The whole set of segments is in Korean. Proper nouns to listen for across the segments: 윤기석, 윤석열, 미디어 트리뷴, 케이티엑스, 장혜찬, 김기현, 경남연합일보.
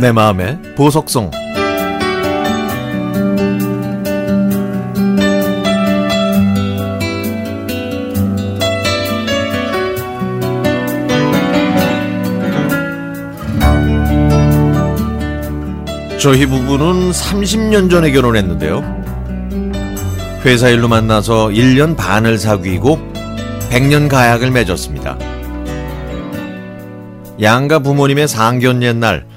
내 마음의 보석성. 저희 부부는 30년 전에 결혼했는데요. 회사 일로 만나서 1년 반을 사귀고 100년 가약을 맺었습니다. 양가 부모님의 상견 옛날,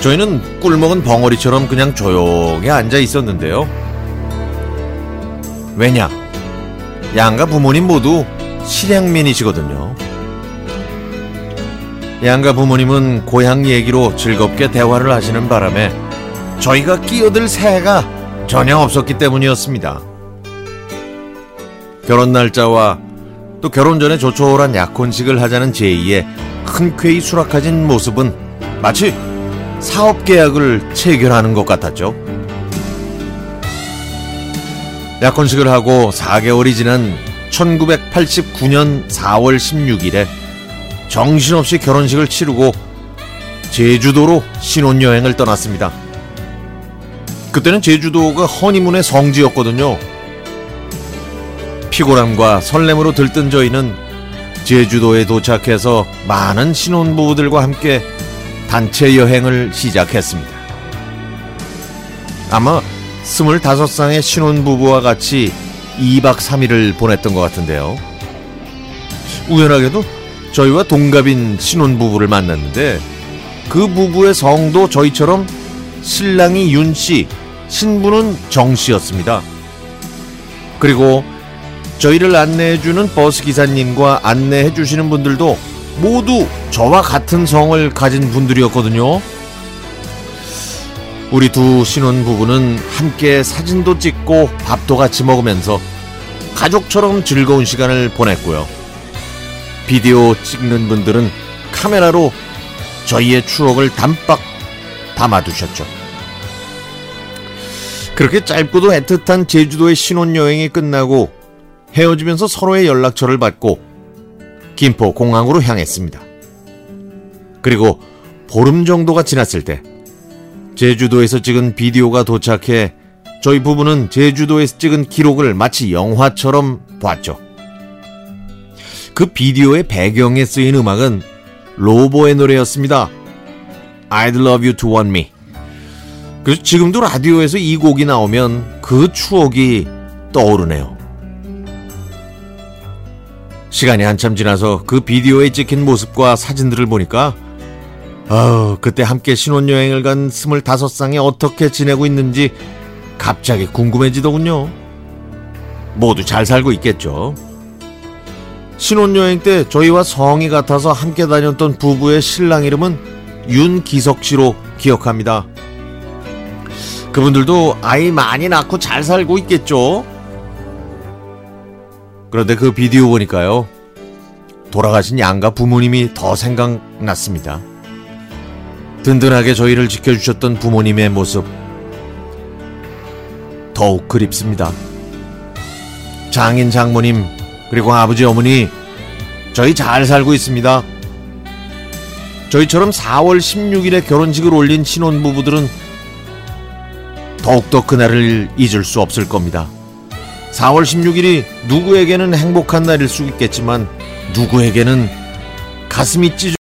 저희는 꿀먹은 벙어리처럼 그냥 조용히 앉아 있었는데요. 왜냐? 양가 부모님 모두 실향민이시거든요. 양가 부모님은 고향 얘기로 즐겁게 대화를 하시는 바람에 저희가 끼어들 새해가 전혀 없었기 때문이었습니다. 결혼 날짜와 또 결혼 전에 조촐한 약혼식을 하자는 제의에 흔쾌히 수락하신 모습은 마치 사업계약을 체결하는 것 같았죠. 약혼식을 하고 4개월이 지난 1989년 4월 16일에 정신없이 결혼식을 치르고 제주도로 신혼여행을 떠났습니다. 그때는 제주도가 허니문의 성지였거든요. 피곤함과 설렘으로 들뜬 저희는 제주도에 도착해서 많은 신혼부부들과 함께 단체 여행을 시작했습니다. 아마 25쌍의 신혼부부와 같이 2박 3일을 보냈던 것 같은데요. 우연하게도 저희와 동갑인 신혼부부를 만났는데 그 부부의 성도 저희처럼 신랑이 윤씨, 신부는 정씨였습니다. 그리고 저희를 안내해주는 버스기사님과 안내해주시는 분들도 모두 저와 같은 성을 가진 분들이었거든요. 우리 두 신혼부부는 함께 사진도 찍고 밥도 같이 먹으면서 가족처럼 즐거운 시간을 보냈고요. 비디오 찍는 분들은 카메라로 저희의 추억을 담박 담아두셨죠. 그렇게 짧고도 애틋한 제주도의 신혼여행이 끝나고 헤어지면서 서로의 연락처를 받고 김포 공항으로 향했습니다. 그리고 보름 정도가 지났을 때 제주도에서 찍은 비디오가 도착해 저희 부부는 제주도에서 찍은 기록을 마치 영화처럼 봤죠. 그 비디오의 배경에 쓰인 음악은 로보의 노래였습니다. I'd love you to want me. 그래서 지금도 라디오에서 이 곡이 나오면 그 추억이 떠오르네요. 시간이 한참 지나서 그 비디오에 찍힌 모습과 사진들을 보니까 그때 함께 신혼여행을 간 25쌍이 어떻게 지내고 있는지 갑자기 궁금해지더군요. 모두 잘 살고 있겠죠. 신혼여행 때 저희와 성이 같아서 함께 다녔던 부부의 신랑 이름은 윤기석 씨로 기억합니다. 그분들도 아이 많이 낳고 잘 살고 있겠죠. 그런데 그 비디오 보니까요, 돌아가신 양가 부모님이 더 생각났습니다. 든든하게 저희를 지켜주셨던 부모님의 모습 더욱 그립습니다. 장인 장모님 그리고 아버지 어머니, 저희 잘 살고 있습니다. 저희처럼 4월 16일에 결혼식을 올린 신혼부부들은 더욱더 그날을 잊을 수 없을 겁니다. 4월 16일이 누구에게는 행복한 날일 수 있겠지만 누구에게는 가슴이 찢어지는